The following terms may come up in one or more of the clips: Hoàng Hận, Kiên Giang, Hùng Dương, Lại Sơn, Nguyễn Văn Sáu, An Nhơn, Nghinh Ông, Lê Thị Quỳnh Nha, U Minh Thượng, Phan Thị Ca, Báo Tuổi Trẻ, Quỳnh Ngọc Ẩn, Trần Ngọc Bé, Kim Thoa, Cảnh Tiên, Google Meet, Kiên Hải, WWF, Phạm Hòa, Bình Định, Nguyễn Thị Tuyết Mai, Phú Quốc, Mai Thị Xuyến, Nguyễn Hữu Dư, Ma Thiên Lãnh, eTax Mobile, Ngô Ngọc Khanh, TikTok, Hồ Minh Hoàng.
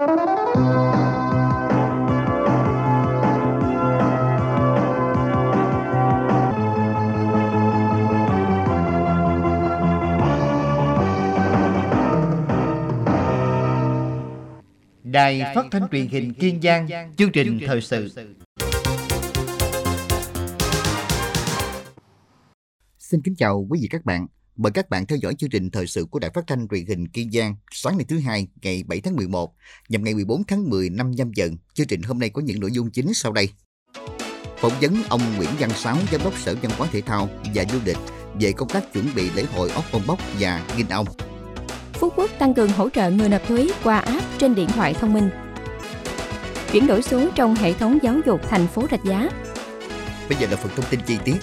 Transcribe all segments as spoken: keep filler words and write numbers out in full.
Đài Phát thanh Truyền hình Kiên Giang, chương trình thời sự. Xin kính chào quý vị các bạn. Mời các bạn theo dõi chương trình thời sự của Đài Phát thanh Truyền hình Kiên Giang sáng ngày thứ Hai, ngày bảy tháng mười một, nhằm ngày mười bốn tháng mười năm Nhâm Dần. Chương trình hôm nay có những nội dung chính sau đây. Phỏng vấn ông Nguyễn Văn Sáu, Giám đốc Sở Văn hóa Thể thao và Du lịch về công tác chuẩn bị lễ hội Ốc Bông Bóc và Nghinh Ong. Phú Quốc tăng cường hỗ trợ người nộp thuế qua app trên điện thoại thông minh. Chuyển đổi số trong hệ thống giáo dục thành phố Rạch Giá. Bây giờ là phần thông tin chi tiết.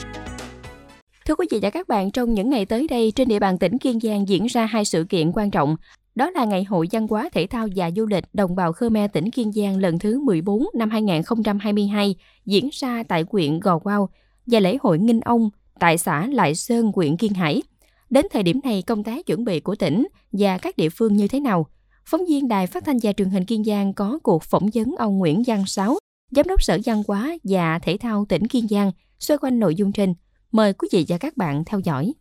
Thưa quý vị và các bạn, trong những ngày tới đây, trên địa bàn tỉnh Kiên Giang diễn ra hai sự kiện quan trọng. Đó là Ngày hội Văn hóa Thể thao và Du lịch Đồng bào Khmer tỉnh Kiên Giang lần thứ mười bốn năm hai không hai hai diễn ra tại huyện Gò Quao và lễ hội Nghinh Ong tại xã Lại Sơn, huyện Kiên Hải. Đến thời điểm này, công tác chuẩn bị của tỉnh và các địa phương như thế nào? Phóng viên Đài Phát thanh và Truyền hình Kiên Giang có cuộc phỏng vấn ông Nguyễn Văn Sáu, Giám đốc Sở Văn hóa và Thể thao tỉnh Kiên Giang xoay quanh nội dung trên. Mời quý vị và các bạn theo dõi.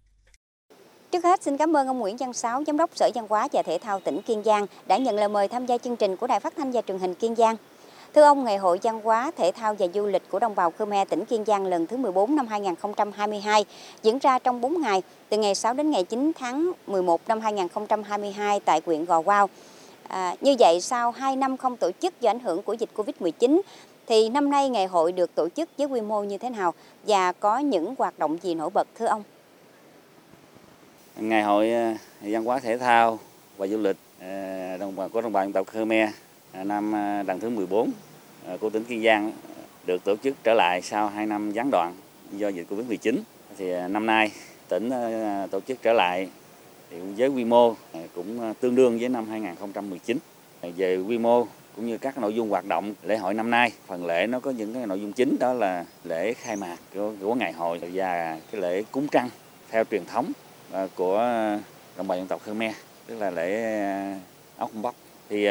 Trước hết, xin cảm ơn ông Nguyễn Văn Sáu, Giám đốc Sở Văn hóa và Thể thao tỉnh Kiên Giang đã nhận lời mời tham gia chương trình của Đài Phát thanh và Truyền hình Kiên Giang. Thưa ông, Ngày hội Văn hóa, Thể thao và Du lịch của đồng bào Khmer tỉnh Kiên Giang lần thứ mười bốn năm hai không hai hai diễn ra trong bốn ngày, từ ngày sáu đến ngày chín tháng mười một năm hai không hai hai tại huyện Gò Quao. À, như vậy, sau hai năm không tổ chức do ảnh hưởng của dịch Covid mười chín, thì năm nay ngày hội được tổ chức với quy mô như thế nào và có những hoạt động gì nổi bật thưa ông? Ngày hội Văn hóa, Thể thao và Du lịch đồng bào của đồng bào dân tộc Khmer năm lần thứ mười bốn của tỉnh Kiên Giang được tổ chức trở lại sau hai năm gián đoạn do dịch Covid mười chín. Thì năm nay tỉnh tổ chức trở lại với quy mô cũng tương đương với năm hai không một chín. Về quy mô cũng như các nội dung hoạt động lễ hội năm nay, phần lễ nó có những cái nội dung chính, đó là lễ khai mạc của, của ngày hội và cái lễ cúng trăng theo truyền thống của đồng bào dân tộc Khmer, tức là lễ Ốc Bông Bóc. Thì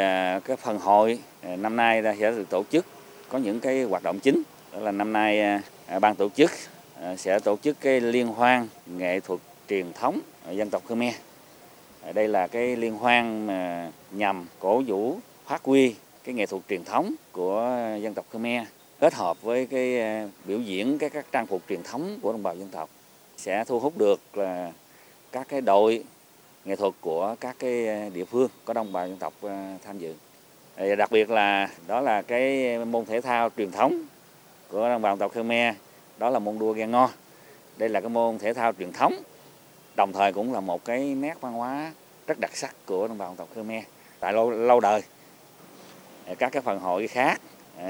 cái phần hội năm nay sẽ được tổ chức có những cái hoạt động chính, đó là năm nay ban tổ chức sẽ tổ chức cái liên hoan nghệ thuật truyền thống dân tộc Khmer. Đây là cái liên hoan nhằm cổ vũ phát huy cái nghệ thuật truyền thống của dân tộc Khmer, kết hợp với cái biểu diễn các các trang phục truyền thống của đồng bào dân tộc, sẽ thu hút được là các cái đội nghệ thuật của các cái địa phương có đồng bào dân tộc tham dự. Đặc biệt là đó là cái môn thể thao truyền thống của đồng bào dân tộc Khmer, đó là môn đua ghe ngo. Đây là cái môn thể thao truyền thống, đồng thời cũng là một cái nét văn hóa rất đặc sắc của đồng bào dân tộc Khmer tại lâu lâu đời. Các cái phần hội khác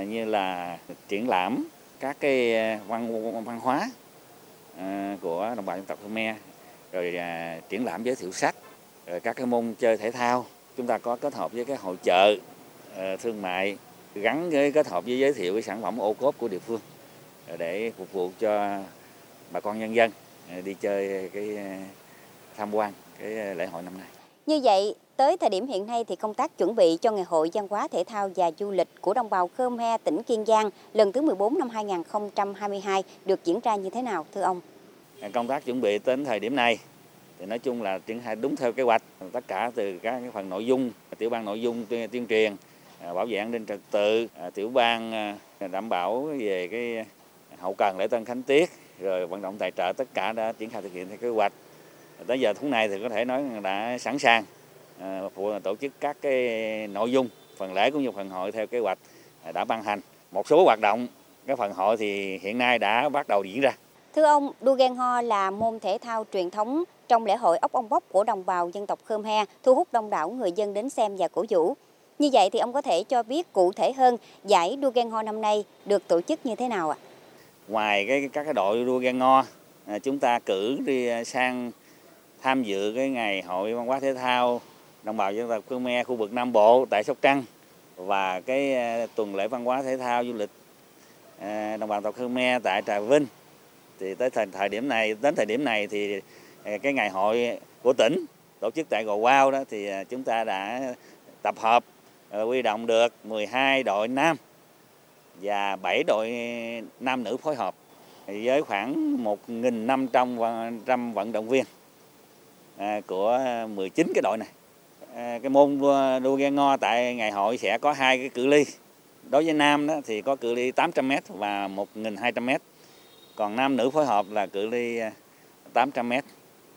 như là triển lãm các cái văn văn hóa của đồng bào dân tộc Khmer, rồi triển lãm giới thiệu sách, rồi các cái môn chơi thể thao. Chúng ta có kết hợp với cái hội chợ thương mại gắn với kết hợp với giới thiệu cái sản phẩm ô cốp của địa phương để phục vụ cho bà con nhân dân đi chơi, cái tham quan cái lễ hội năm nay. Như vậy, tới thời điểm hiện nay thì công tác chuẩn bị cho Ngày hội Văn hóa, Thể thao và Du lịch của đồng bào Khmer tỉnh Kiên Giang lần thứ mười bốn năm hai không hai hai được diễn ra như thế nào thưa ông? Công tác chuẩn bị đến thời điểm này thì nói chung là triển khai đúng theo kế hoạch, tất cả từ các cái phần nội dung, tiểu ban nội dung tuyên truyền, bảo vệ an ninh trật tự, tiểu ban đảm bảo về cái hậu cần lễ tân khánh tiết, rồi vận động tài trợ, tất cả đã triển khai thực hiện theo kế hoạch. Tới giờ phút này thì có thể nói đã sẵn sàng phụ tổ chức các cái nội dung phần lễ cũng như phần hội theo kế hoạch đã ban hành. Một số hoạt động cái phần hội thì hiện nay đã bắt đầu diễn ra. Thưa ông, đua ghe ngo là môn thể thao truyền thống trong lễ hội Ốc Bông Bóc của đồng bào dân tộc Khmer, thu hút đông đảo người dân đến xem và cổ vũ. Như vậy thì ông có thể cho biết cụ thể hơn giải đua ghe ngo năm nay được tổ chức như thế nào ạ? Ngoài cái các cái đội đua ghe ngo, chúng ta cử đi sang tham dự cái Ngày hội Văn hóa, Thể thao đồng bào dân tộc Khmer khu vực Nam Bộ tại Sóc Trăng và cái tuần lễ văn hóa, thể thao, du lịch đồng bào dân tộc Khmer tại Trà Vinh. Thì tới thời điểm này, đến thời điểm này thì cái ngày hội của tỉnh tổ chức tại Gò Quao đó thì chúng ta đã tập hợp huy động được mười hai đội nam và bảy đội nam nữ phối hợp với khoảng một nghìn năm trăm vận động viên của mười chín cái đội này. Cái môn đua ghe ngo tại ngày hội sẽ có hai cái cự ly. Đối với nam đó thì có cự ly tám trăm mét và một nghìn hai trăm mét. Còn nam nữ phối hợp là cự ly tám trăm mét.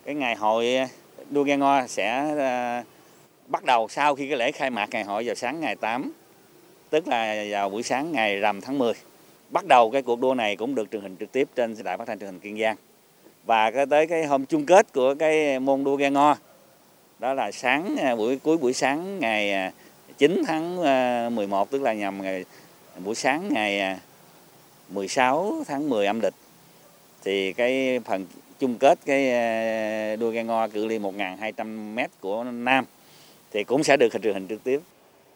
Cái ngày hội đua ghe ngo sẽ bắt đầu sau khi cái lễ khai mạc ngày hội vào sáng ngày tám, tức là vào buổi sáng ngày rằm tháng mười. Bắt đầu cái cuộc đua này cũng được truyền hình trực tiếp trên đài phát thanh truyền hình Kiên Giang. Và cái tới cái hôm chung kết của cái môn đua ghe ngo đó là sáng buổi cuối buổi sáng ngày chín tháng mười một, tức là nhằm ngày, buổi sáng ngày mười sáu tháng mười âm lịch, thì cái phần chung kết cái đua ghe ngo cự ly một nghìn hai trăm mét của nam thì cũng sẽ được truyền hình trực tiếp.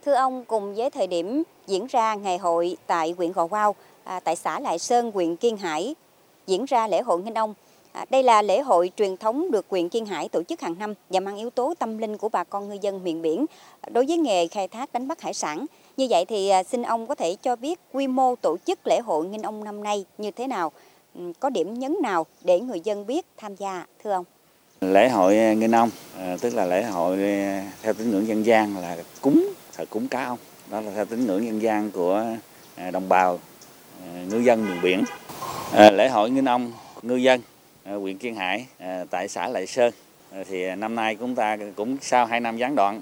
Thưa ông, cùng với thời điểm diễn ra ngày hội tại huyện Gò Quao, à, tại xã Lại Sơn, huyện Kiên Hải, diễn ra lễ hội Nghinh Ông. À, đây là lễ hội truyền thống được huyện Kiên Hải tổ chức hàng năm và mang yếu tố tâm linh của bà con ngư dân miền biển đối với nghề khai thác đánh bắt hải sản. Như vậy thì à, xin ông có thể cho biết quy mô tổ chức lễ hội Nghinh Ông năm nay như thế nào, có điểm nhấn nào để người dân biết tham gia, thưa ông? Lễ hội Nghinh Ông, à, tức là lễ hội theo tín ngưỡng dân gian là cúng, thờ cúng cá ông. Đó là theo tín ngưỡng dân gian của đồng bào ngư dân miền biển. À, lễ hội Nghinh Ông ngư dân huyện Kiên Hải tại xã Lại Sơn thì năm nay chúng ta cũng sau hai năm gián đoạn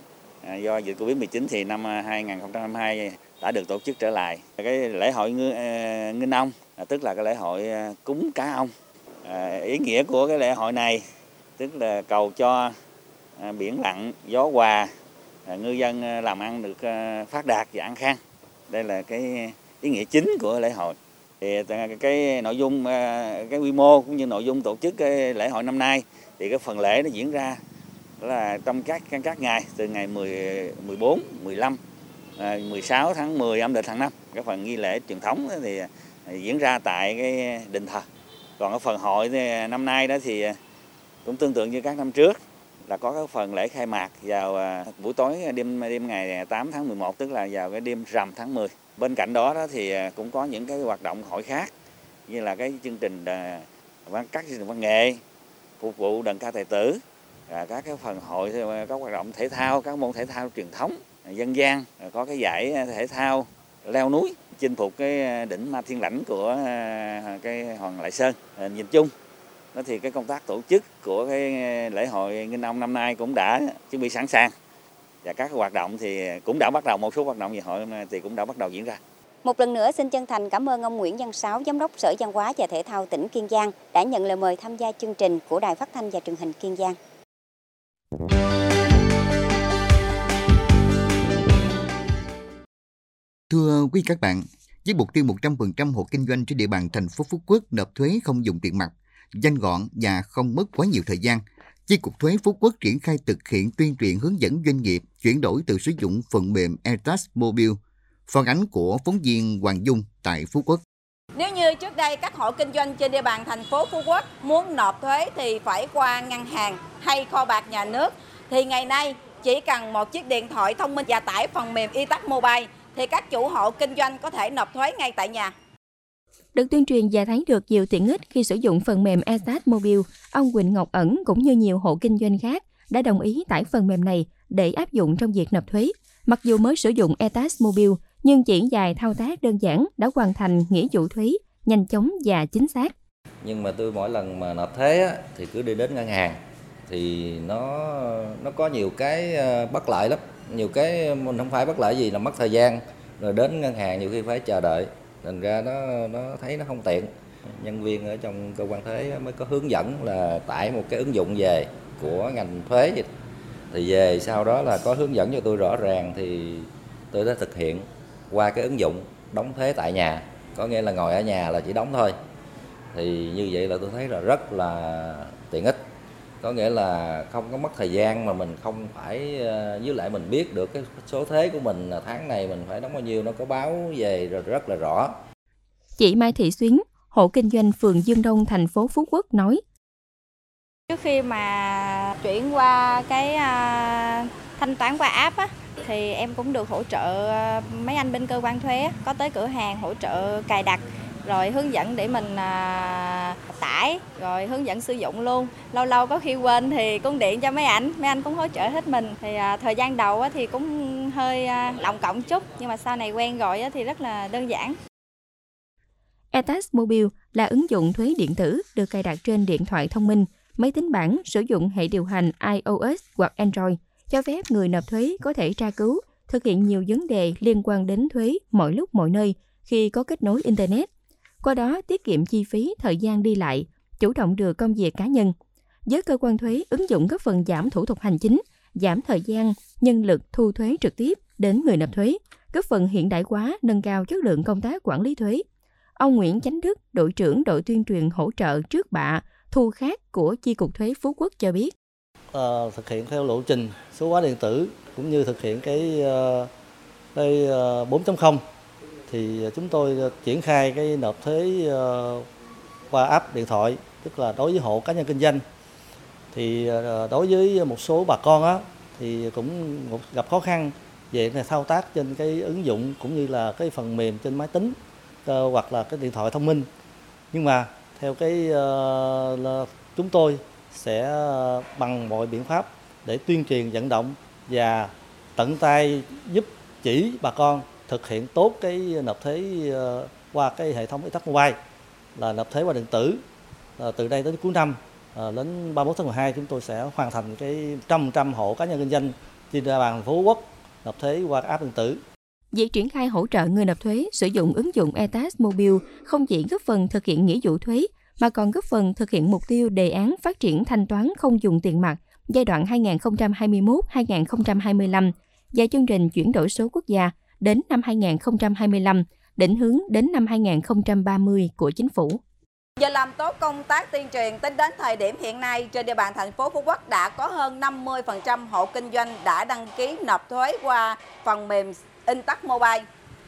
do dịch Covid mười chín thì năm hai nghìn không trăm hai mươi hai đã được tổ chức trở lại. Cái lễ hội Nghinh Ông tức là cái lễ hội cúng cá ông. À, ý nghĩa của cái lễ hội này tức là cầu cho biển lặng, gió hòa, ngư dân làm ăn được phát đạt và an khang. Đây là cái ý nghĩa chính của lễ hội. Thì cái nội dung, cái quy mô cũng như nội dung tổ chức cái lễ hội năm nay thì cái phần lễ nó diễn ra là trong các các ngày từ ngày mười, mười bốn, mười lăm, mười sáu tháng mười âm lịch hàng năm. Cái phần nghi lễ truyền thống thì diễn ra tại cái đền thờ. Còn cái phần hội năm nay đó thì cũng tương tự như các năm trước, là có cái phần lễ khai mạc vào buổi tối đêm đêm ngày tám tháng mười một, tức là vào cái đêm rằm tháng mười. Bên cạnh đó, đó thì cũng có những cái hoạt động hội khác như là cái chương trình văn các chương trình văn nghệ phục vụ đờn ca tài tử, các cái phần hội có hoạt động thể thao, các môn thể thao truyền thống dân gian, có cái giải thể thao leo núi chinh phục cái đỉnh Ma Thiên Lãnh của cái Hòn Lại Sơn. Nhìn chung đó thì cái công tác tổ chức của cái lễ hội Nghinh Ông năm nay cũng đã chuẩn bị sẵn sàng, và các hoạt động thì cũng đã bắt đầu, một số hoạt động ngày hội thì cũng đã bắt đầu diễn ra. Một lần nữa xin chân thành cảm ơn ông Nguyễn Văn Sáu, Giám đốc Sở Văn hóa và Thể thao tỉnh Kiên Giang đã nhận lời mời tham gia chương trình của Đài Phát thanh và Truyền hình Kiên Giang. Thưa quý các bạn, với mục tiêu một trăm phần trăm hộ kinh doanh trên địa bàn thành phố Phú Quốc nộp thuế không dùng tiền mặt, nhanh gọn và không mất quá nhiều thời gian, Chi cục thuế Phú Quốc triển khai thực hiện tuyên truyền hướng dẫn doanh nghiệp chuyển đổi từ sử dụng phần mềm eTax Mobile. Phản ánh của phóng viên Hoàng Dung tại Phú Quốc. Nếu như trước đây các hộ kinh doanh trên địa bàn thành phố Phú Quốc muốn nộp thuế thì phải qua ngân hàng hay kho bạc nhà nước, thì ngày nay chỉ cần một chiếc điện thoại thông minh và tải phần mềm eTax Mobile thì các chủ hộ kinh doanh có thể nộp thuế ngay tại nhà. Được tuyên truyền và thấy được nhiều tiện ích khi sử dụng phần mềm eTax Mobile, ông Quỳnh Ngọc Ẩn cũng như nhiều hộ kinh doanh khác đã đồng ý tải phần mềm này để áp dụng trong việc nộp thuế. Mặc dù mới sử dụng eTax Mobile, nhưng chỉ vài thao tác đơn giản đã hoàn thành nghĩa vụ thuế, nhanh chóng và chính xác. Nhưng mà tôi mỗi lần mà nộp thuế á, thì cứ đi đến ngân hàng, thì nó nó có nhiều cái bất lợi lắm. Nhiều cái mình không phải bất lợi gì là mất thời gian, rồi đến ngân hàng nhiều khi phải chờ đợi. Thành ra nó nó thấy nó không tiện. Nhân viên ở trong cơ quan thuế mới có hướng dẫn là tải một cái ứng dụng về của ngành thuế gì. Thì về sau đó là có hướng dẫn cho tôi rõ ràng, thì tôi đã thực hiện qua cái ứng dụng đóng thuế tại nhà. Có nghĩa là ngồi ở nhà là chỉ đóng thôi. Thì như vậy là tôi thấy là rất là tiện ích. Có nghĩa là không có mất thời gian, mà mình không phải, với lại mình biết được cái số thuế của mình là tháng này mình phải đóng bao nhiêu, nó có báo về rồi rất là rõ. Chị Mai Thị Xuyến, hộ kinh doanh phường Dương Đông, thành phố Phú Quốc nói. Trước khi mà chuyển qua cái uh, thanh toán qua app á, thì em cũng được hỗ trợ mấy anh bên cơ quan thuế có tới cửa hàng hỗ trợ cài đặt, rồi hướng dẫn để mình à, tải, rồi hướng dẫn sử dụng luôn. Lâu lâu có khi quên thì cũng điện cho mấy ảnh, mấy anh cũng hỗ trợ hết mình. Thì à, thời gian đầu á, thì cũng hơi à, lọng cọng chút, nhưng mà sau này quen rồi á, thì rất là đơn giản. eTax Mobile là ứng dụng thuế điện tử được cài đặt trên điện thoại thông minh, máy tính bảng sử dụng hệ điều hành iOS hoặc Android, cho phép người nộp thuế có thể tra cứu, thực hiện nhiều vấn đề liên quan đến thuế mọi lúc mọi nơi khi có kết nối Internet. Qua đó tiết kiệm chi phí, thời gian đi lại, chủ động được công việc cá nhân. Với cơ quan thuế, ứng dụng góp phần giảm thủ tục hành chính, giảm thời gian, nhân lực thu thuế trực tiếp đến người nộp thuế, góp phần hiện đại hóa, nâng cao chất lượng công tác quản lý thuế. Ông Nguyễn Chánh Đức, đội trưởng đội tuyên truyền hỗ trợ trước bạ, thu khác của Chi cục Thuế Phú Quốc cho biết. À, thực hiện theo lộ trình số hóa điện tử cũng như thực hiện cái, cái bốn chấm không. Thì chúng tôi triển khai cái nộp thuế qua app điện thoại, tức là đối với hộ cá nhân kinh doanh. Thì đối với một số bà con á, thì cũng gặp khó khăn về thao tác trên cái ứng dụng cũng như là cái phần mềm trên máy tính hoặc là cái điện thoại thông minh. Nhưng mà theo cái chúng tôi sẽ bằng mọi biện pháp để tuyên truyền vận động và tận tay giúp chỉ bà con thực hiện tốt cái nộp thuế qua cái hệ thống eTax Mobile, là nộp thuế qua điện tử. Từ đây đến cuối năm, đến ba mươi mốt tháng mười hai, chúng tôi sẽ hoàn thành cái một trăm phần trăm hộ cá nhân kinh doanh trên địa bàn thành phố Phú Quốc nộp thuế qua app điện tử. Việc triển khai hỗ trợ người nộp thuế sử dụng ứng dụng eTax Mobile không chỉ góp phần thực hiện nghĩa vụ thuế mà còn góp phần thực hiện mục tiêu đề án phát triển thanh toán không dùng tiền mặt giai đoạn hai nghìn không trăm hai mươi mốt đến hai nghìn không trăm hai mươi lăm và chương trình chuyển đổi số quốc gia đến năm hai nghìn không trăm hai mươi lăm, định hướng đến năm hai nghìn không trăm ba mươi của chính phủ. Nhờ làm tốt công tác tuyên truyền, tính đến thời điểm hiện nay, trên địa bàn thành phố Phú Quốc đã có hơn năm mươi phần trăm hộ kinh doanh đã đăng ký nộp thuế qua phần mềm eTax Mobile.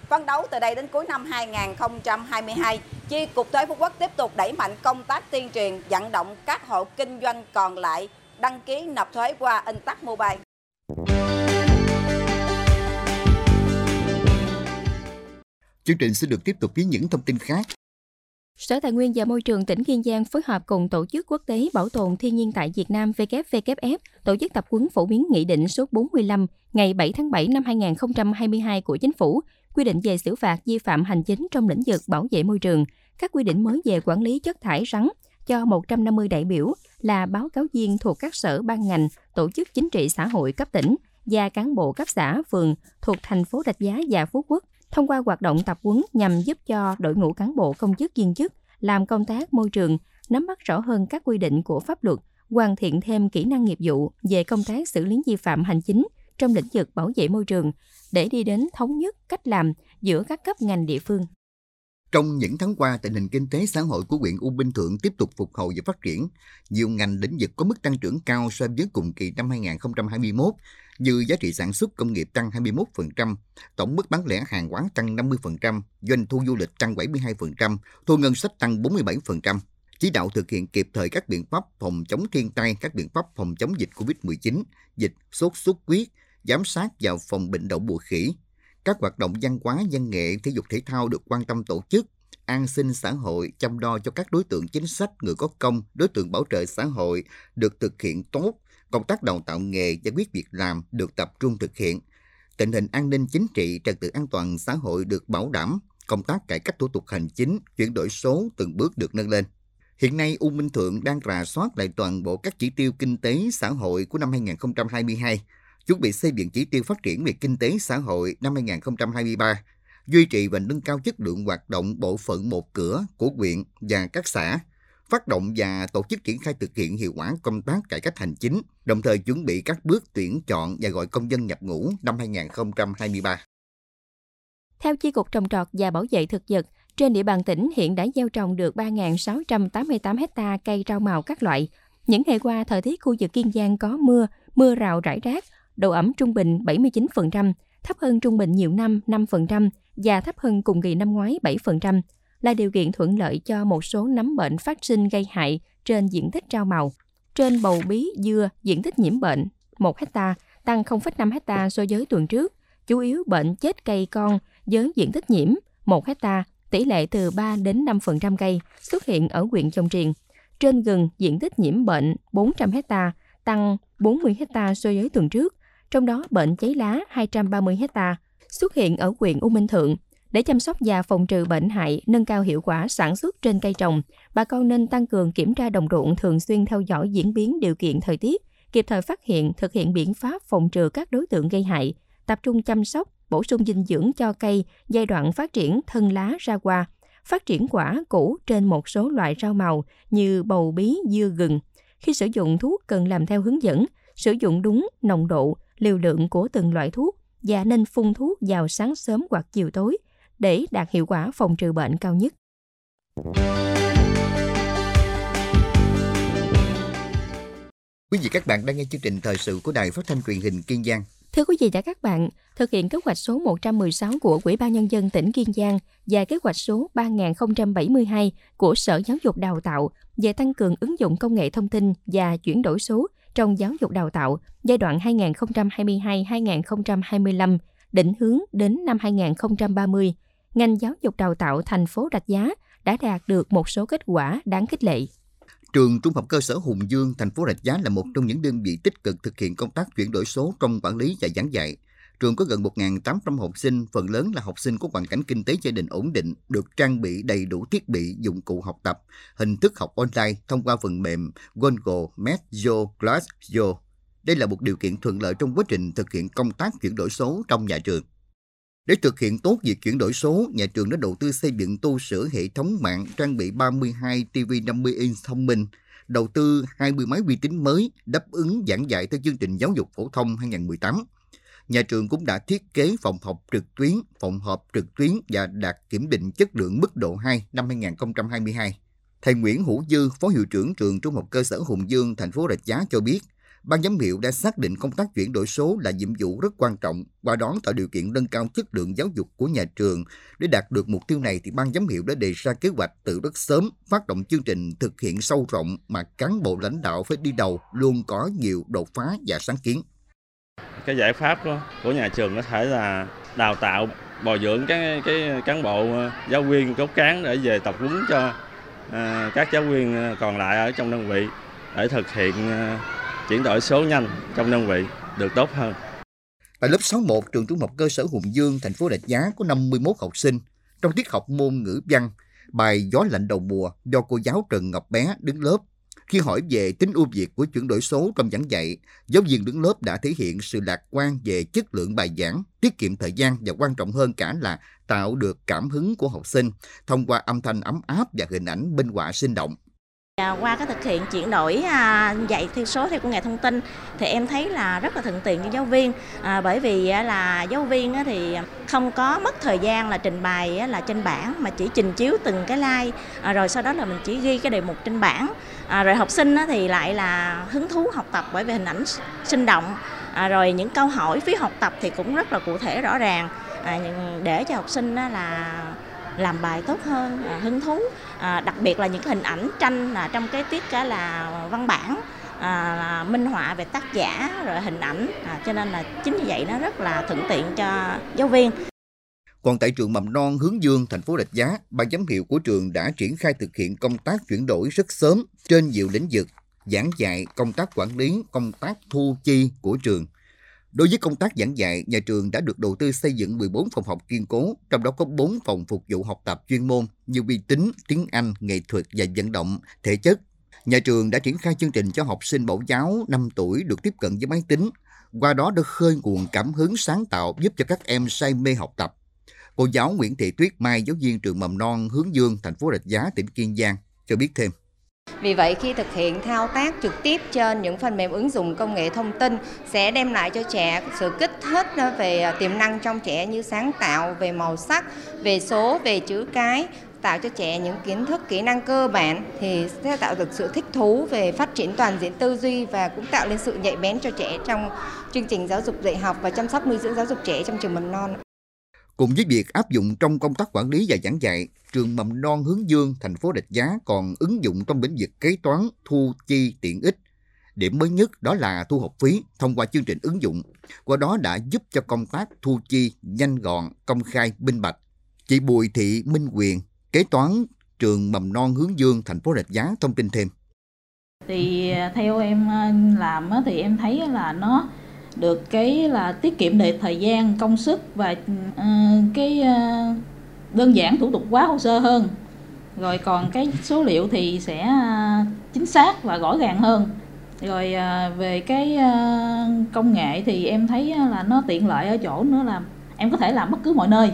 Phấn đấu từ đây đến cuối năm hai nghìn không trăm hai mươi hai, Chi cục Thuế Phú Quốc tiếp tục đẩy mạnh công tác tuyên truyền, vận động các hộ kinh doanh còn lại đăng ký nộp thuế qua eTax Mobile. Chương trình sẽ được tiếp tục với những thông tin khác. Sở Tài nguyên và Môi trường tỉnh Kiên Giang phối hợp cùng Tổ chức Quốc tế Bảo tồn Thiên nhiên tại Việt Nam W W F tổ chức tập huấn phổ biến Nghị định số bốn mươi lăm ngày bảy tháng bảy năm hai nghìn không trăm hai mươi hai của Chính phủ quy định về xử phạt vi phạm hành chính trong lĩnh vực bảo vệ môi trường, các quy định mới về quản lý chất thải rắn cho một trăm năm mươi đại biểu là báo cáo viên thuộc các sở ban ngành, tổ chức chính trị xã hội cấp tỉnh và cán bộ cấp xã, phường thuộc thành phố Rạch Giá và Phú Quốc. Thông qua hoạt động tập huấn nhằm giúp cho đội ngũ cán bộ công chức viên chức làm công tác môi trường, nắm bắt rõ hơn các quy định của pháp luật, hoàn thiện thêm kỹ năng nghiệp vụ về công tác xử lý vi phạm hành chính trong lĩnh vực bảo vệ môi trường để đi đến thống nhất cách làm giữa các cấp ngành địa phương. Trong những tháng qua, tình hình kinh tế xã hội của huyện U Minh Thượng tiếp tục phục hồi và phát triển. Nhiều ngành lĩnh vực có mức tăng trưởng cao so với cùng kỳ năm hai nghìn không trăm hai mươi mốt, như giá trị sản xuất công nghiệp tăng hai mươi mốt phần trăm, tổng mức bán lẻ hàng quán tăng năm mươi phần trăm, doanh thu du lịch tăng bảy mươi hai phần trăm, thu ngân sách tăng bốn mươi bảy phần trăm. Chỉ đạo thực hiện kịp thời các biện pháp phòng chống thiên tai, các biện pháp phòng chống dịch covid mười chín, dịch sốt xuất huyết, giám sát và phòng bệnh đậu mùa khỉ. Các hoạt động văn hóa, văn nghệ, thể dục thể thao được quan tâm tổ chức, an sinh xã hội, chăm lo cho các đối tượng chính sách, người có công, đối tượng bảo trợ xã hội được thực hiện tốt, công tác đào tạo nghề, giải quyết việc làm được tập trung thực hiện. Tình hình an ninh chính trị, trật tự an toàn xã hội được bảo đảm, công tác cải cách thủ tục hành chính, chuyển đổi số từng bước được nâng lên. Hiện nay, U Minh Thượng đang rà soát lại toàn bộ các chỉ tiêu kinh tế xã hội của năm hai nghìn không trăm hai mươi hai, chuẩn bị xây dựng chỉ tiêu phát triển về kinh tế xã hội năm hai nghìn không trăm hai mươi ba, duy trì và nâng cao chất lượng hoạt động bộ phận một cửa của huyện và các xã, phát động và tổ chức triển khai thực hiện hiệu quả công tác cải cách hành chính, đồng thời chuẩn bị các bước tuyển chọn và gọi công dân nhập ngũ năm hai nghìn không trăm hai mươi ba. Theo Chi cục Trồng trọt và Bảo vệ thực vật, trên địa bàn tỉnh hiện đã gieo trồng được ba nghìn sáu trăm tám mươi tám hectare cây rau màu các loại. Những ngày qua, thời tiết khu vực Kiên Giang có mưa, mưa rào rải rác, độ ẩm trung bình bảy mươi chín phần trăm, thấp hơn trung bình nhiều năm năm phần trăm và thấp hơn cùng kỳ năm ngoái bảy phần trăm, là điều kiện thuận lợi cho một số nấm bệnh phát sinh gây hại trên diện tích rau màu. Trên bầu bí dưa, diện tích nhiễm bệnh một hectare, tăng không phẩy năm héc-ta so với tuần trước, chủ yếu bệnh chết cây con với diện tích nhiễm một héc-ta, tỷ lệ từ ba đến năm phần trăm cây xuất hiện ở huyện Chồng Triền. Trên gừng, diện tích nhiễm bệnh bốn trăm héc-ta, tăng bốn mươi héc-ta so với tuần trước, trong đó bệnh cháy lá hai trăm ba mươi héc-ta xuất hiện ở huyện U Minh Thượng. Để chăm sóc và phòng trừ bệnh hại, nâng cao hiệu quả sản xuất trên cây trồng, bà con nên tăng cường kiểm tra đồng ruộng, thường xuyên theo dõi diễn biến điều kiện thời tiết, kịp thời phát hiện, thực hiện biện pháp phòng trừ các đối tượng gây hại, tập trung chăm sóc, bổ sung dinh dưỡng cho cây giai đoạn phát triển thân lá ra hoa, phát triển quả củ trên một số loại rau màu như bầu bí, dưa, gừng. Khi sử dụng thuốc cần làm theo hướng dẫn, sử dụng đúng nồng độ, liều lượng của từng loại thuốc và nên phun thuốc vào sáng sớm hoặc chiều tối để đạt hiệu quả phòng trừ bệnh cao nhất. Quý vị các bạn đang nghe chương trình thời sự của Đài Phát thanh Truyền hình Kiên Giang. Thưa quý vị và các bạn, thực hiện kế hoạch số một trăm mười sáu của Ủy ban Nhân dân tỉnh Kiên Giang và kế hoạch số ba nghìn không trăm bảy mươi hai của Sở Giáo dục Đào tạo về tăng cường ứng dụng công nghệ thông tin và chuyển đổi số trong giáo dục đào tạo giai đoạn hai nghìn không trăm hai mươi hai đến hai nghìn không trăm hai mươi lăm, định hướng đến năm hai nghìn không trăm ba mươi, ngành giáo dục đào tạo thành phố Rạch Giá đã đạt được một số kết quả đáng khích lệ. Trường Trung học cơ sở Hùng Dương, thành phố Rạch Giá là một trong những đơn vị tích cực thực hiện công tác chuyển đổi số trong quản lý và giảng dạy. Trường có gần một nghìn tám trăm học sinh, phần lớn là học sinh có hoàn cảnh kinh tế gia đình ổn định, được trang bị đầy đủ thiết bị, dụng cụ học tập, hình thức học online thông qua phần mềm Google Meet Classroom. Đây là một điều kiện thuận lợi trong quá trình thực hiện công tác chuyển đổi số trong nhà trường. Để thực hiện tốt việc chuyển đổi số, nhà trường đã đầu tư xây dựng tu sửa hệ thống mạng, trang bị ba mươi hai ti vi năm mươi inch thông minh, đầu tư hai mươi máy vi tính mới đáp ứng giảng dạy theo chương trình giáo dục phổ thông hai nghìn không trăm mười tám. Nhà trường cũng đã thiết kế phòng học trực tuyến, phòng họp trực tuyến và đạt kiểm định chất lượng mức độ hai năm hai nghìn không trăm hai mươi hai. Thầy Nguyễn Hữu Dư, Phó Hiệu trưởng Trường Trung học cơ sở Hùng Dương, thành phố Rạch Giá cho biết, Ban giám hiệu đã xác định công tác chuyển đổi số là nhiệm vụ rất quan trọng, qua đó tạo điều kiện nâng cao chất lượng giáo dục của nhà trường. Để đạt được mục tiêu này, thì Ban giám hiệu đã đề ra kế hoạch từ rất sớm, phát động chương trình thực hiện sâu rộng mà cán bộ lãnh đạo phải đi đầu, luôn có nhiều đột phá và sáng kiến. Cái giải pháp của nhà trường có thể là đào tạo, bồi dưỡng cái, cái cán bộ giáo viên cốt cán để về tập huấn cho các giáo viên còn lại ở trong đơn vị để thực hiện chuyển đổi số nhanh trong đơn vị được tốt hơn. Tại lớp sáu một, Trường Trung học cơ sở Hùng Dương, thành phố Rạch Giá có năm mươi mốt học sinh. Trong tiết học môn ngữ văn, bài Gió lạnh đầu mùa do cô giáo Trần Ngọc Bé đứng lớp. Khi hỏi về tính ưu việt của chuyển đổi số trong giảng dạy, giáo viên đứng lớp đã thể hiện sự lạc quan về chất lượng bài giảng, tiết kiệm thời gian và quan trọng hơn cả là tạo được cảm hứng của học sinh thông qua âm thanh ấm áp và hình ảnh minh họa sinh động. Qua cái thực hiện chuyển đổi à, dạy theo số theo công nghệ thông tin thì em thấy là rất là thuận tiện cho giáo viên, à, bởi vì là giáo viên á, thì không có mất thời gian là trình bày á, là trên bảng mà chỉ trình chiếu từng cái slide, à, rồi sau đó là mình chỉ ghi cái đề mục trên bảng, à, rồi học sinh á, thì lại là hứng thú học tập bởi vì hình ảnh sinh động, à, rồi những câu hỏi phía học tập thì cũng rất là cụ thể rõ ràng, à, để cho học sinh á, là làm bài tốt hơn, à, hứng thú, à, đặc biệt là những cái hình ảnh tranh là trong cái tiết cả là văn bản, à, là minh họa về tác giả rồi hình ảnh, à, cho nên là chính vì vậy nó rất là thuận tiện cho giáo viên. Còn tại trường mầm non Hướng Dương, thành phố Rạch Giá, ban giám hiệu của trường đã triển khai thực hiện công tác chuyển đổi rất sớm trên nhiều lĩnh vực giảng dạy, công tác quản lý, công tác thu chi của trường. Đối với công tác giảng dạy, nhà trường đã được đầu tư xây dựng mười bốn phòng học kiên cố, trong đó có bốn phòng phục vụ học tập chuyên môn như vi tính, tiếng Anh, nghệ thuật và vận động, thể chất. Nhà trường đã triển khai chương trình cho học sinh mẫu giáo năm tuổi được tiếp cận với máy tính, qua đó đã khơi nguồn cảm hứng sáng tạo giúp cho các em say mê học tập. Cô giáo Nguyễn Thị Tuyết Mai, giáo viên trường mầm non Hướng Dương, thành phố Rạch Giá, tỉnh Kiên Giang, cho biết thêm. Vì vậy, khi thực hiện thao tác trực tiếp trên những phần mềm ứng dụng công nghệ thông tin sẽ đem lại cho trẻ sự kích thích về tiềm năng trong trẻ như sáng tạo, về màu sắc, về số, về chữ cái, tạo cho trẻ những kiến thức, kỹ năng cơ bản thì sẽ tạo được sự thích thú về phát triển toàn diện tư duy và cũng tạo nên sự nhạy bén cho trẻ trong chương trình giáo dục dạy học và chăm sóc nuôi dưỡng giáo dục trẻ trong trường mầm non. Cùng với việc áp dụng trong công tác quản lý và giảng dạy, trường mầm non Hướng Dương, thành phố Rạch Giá còn ứng dụng trong lĩnh vực kế toán, thu chi tiện ích. Điểm mới nhất đó là thu học phí thông qua chương trình ứng dụng, qua đó đã giúp cho công tác thu chi nhanh gọn, công khai, minh bạch. Chị Bùi Thị Minh Quyền, kế toán trường mầm non Hướng Dương, thành phố Rạch Giá thông tin thêm. Thì theo em làm thì em thấy là nó được cái là tiết kiệm được thời gian, công sức và cái đơn giản thủ tục hóa hồ sơ hơn. Rồi còn cái số liệu thì sẽ chính xác và rõ ràng hơn. Rồi về cái công nghệ thì em thấy là nó tiện lợi ở chỗ nữa là em có thể làm bất cứ mọi nơi.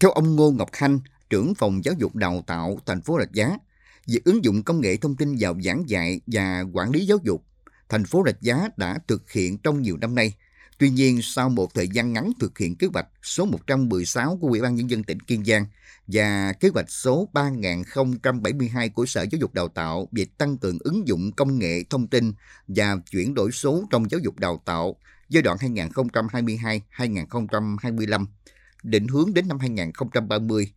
Theo ông Ngô Ngọc Khanh, trưởng phòng giáo dục đào tạo thành phố Rạch Giá, việc ứng dụng công nghệ thông tin vào giảng dạy và quản lý giáo dục, thành phố Rạch Giá đã thực hiện trong nhiều năm nay. Tuy nhiên, sau một thời gian ngắn thực hiện kế hoạch số một trăm mười sáu của Ủy ban Nhân dân tỉnh Kiên Giang và kế hoạch số ba nghìn không trăm bảy mươi hai của Sở Giáo dục Đào tạo về tăng cường ứng dụng công nghệ thông tin và chuyển đổi số trong giáo dục đào tạo giai đoạn hai nghìn không trăm hai mươi hai đến hai nghìn không trăm hai mươi lăm, định hướng đến năm hai nghìn không trăm ba mươi,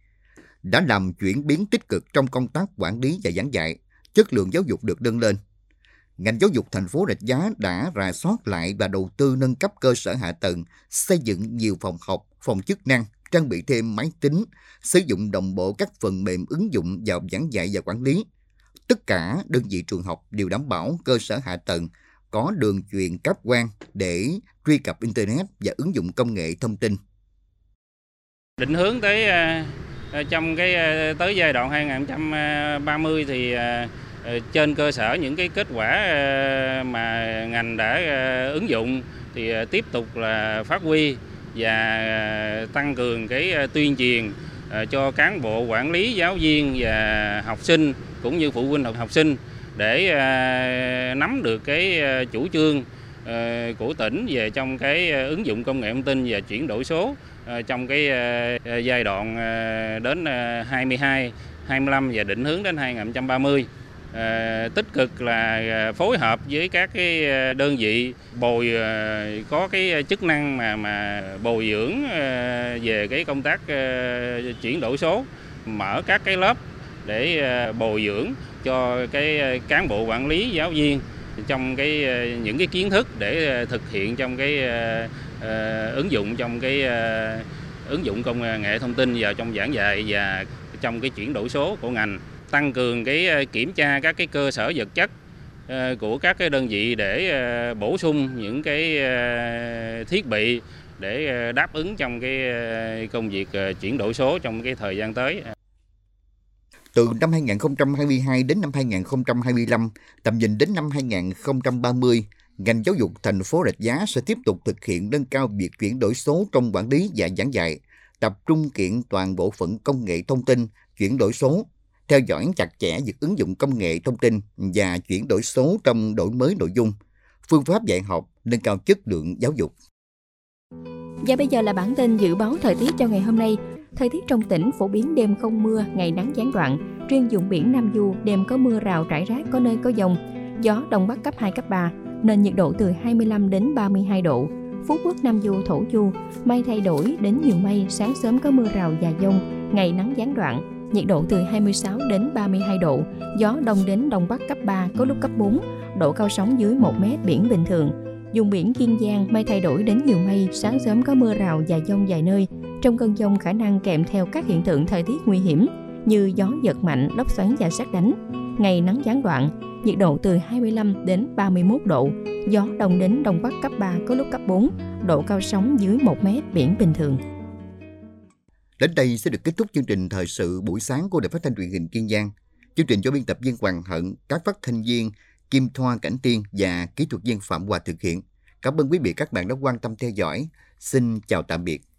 đã làm chuyển biến tích cực trong công tác quản lý và giảng dạy, chất lượng giáo dục được nâng lên. Ngành giáo dục thành phố Rạch Giá đã rà soát lại và đầu tư nâng cấp cơ sở hạ tầng, xây dựng nhiều phòng học, phòng chức năng, trang bị thêm máy tính, sử dụng đồng bộ các phần mềm ứng dụng vào giảng dạy và quản lý. Tất cả đơn vị trường học đều đảm bảo cơ sở hạ tầng, có đường truyền cáp quang để truy cập Internet và ứng dụng công nghệ thông tin. Định hướng tới trong cái tới giai đoạn hai nghìn không trăm ba mươi thì trên cơ sở những cái kết quả mà ngành đã ứng dụng thì tiếp tục là phát huy và tăng cường cái tuyên truyền cho cán bộ quản lý, giáo viên và học sinh cũng như phụ huynh học sinh để nắm được cái chủ trương của tỉnh về trong cái ứng dụng công nghệ thông tin và chuyển đổi số trong cái giai đoạn đến hai mươi hai, hai mươi lăm và định hướng đến hai nghìn không trăm ba mươi. Tích cực là phối hợp với các cái đơn vị bồi có cái chức năng mà mà bồi dưỡng về cái công tác chuyển đổi số, mở các cái lớp để bồi dưỡng cho cái cán bộ quản lý, giáo viên trong cái những cái kiến thức để thực hiện trong cái ứng dụng trong cái ứng dụng công nghệ thông tin vào trong giảng dạy và trong cái chuyển đổi số của ngành. Tăng cường cái kiểm tra các cái cơ sở vật chất của các cái đơn vị để bổ sung những cái thiết bị để đáp ứng trong cái công việc chuyển đổi số trong cái thời gian tới. Từ năm hai nghìn không trăm hai mươi hai đến năm hai nghìn không trăm hai mươi lăm, tầm nhìn đến năm hai nghìn không trăm ba mươi, ngành giáo dục thành phố Rạch Giá sẽ tiếp tục thực hiện nâng cao việc chuyển đổi số trong quản lý và giảng dạy, tập trung kiện toàn bộ phận công nghệ thông tin, chuyển đổi số, theo dõi chặt chẽ việc ứng dụng công nghệ thông tin và chuyển đổi số trong đổi mới nội dung, phương pháp dạy học, nâng cao chất lượng giáo dục. Và bây giờ là bản tin dự báo thời tiết cho ngày hôm nay. Thời tiết trong tỉnh phổ biến đêm không mưa, ngày nắng gián đoạn. Riêng vùng biển Nam Du đêm có mưa rào rải rác, có nơi có dông. Gió đông bắc cấp hai, cấp ba, nên nhiệt độ từ hai mươi lăm đến ba mươi hai độ. Phú Quốc, Nam Du, Thổ Du, mây thay đổi đến nhiều mây, sáng sớm có mưa rào và dông, ngày nắng gián đoạn. Nhiệt độ từ hai mươi sáu đến ba mươi hai độ, gió đông đến đông bắc cấp ba, có lúc cấp bốn, độ cao sóng dưới một mét, biển bình thường. Vùng biển Kiên Giang, mây thay đổi đến nhiều mây, sáng sớm có mưa rào và dông vài nơi. Trong cơn dông khả năng kèm theo các hiện tượng thời tiết nguy hiểm như gió giật mạnh, lốc xoáy và sét đánh. Ngày nắng gián đoạn, nhiệt độ từ hai mươi lăm đến ba mươi mốt độ, gió đông đến đông bắc cấp ba, có lúc cấp bốn, độ cao sóng dưới một mét, biển bình thường. Đến đây sẽ được kết thúc chương trình thời sự buổi sáng của Đài Phát thanh Truyền hình Kiên Giang. Chương trình do biên tập viên Hoàng Hận, các phát thanh viên Kim Thoa, Cảnh Tiên và kỹ thuật viên Phạm Hòa thực hiện. Cảm ơn quý vị các bạn đã quan tâm theo dõi. Xin chào tạm biệt.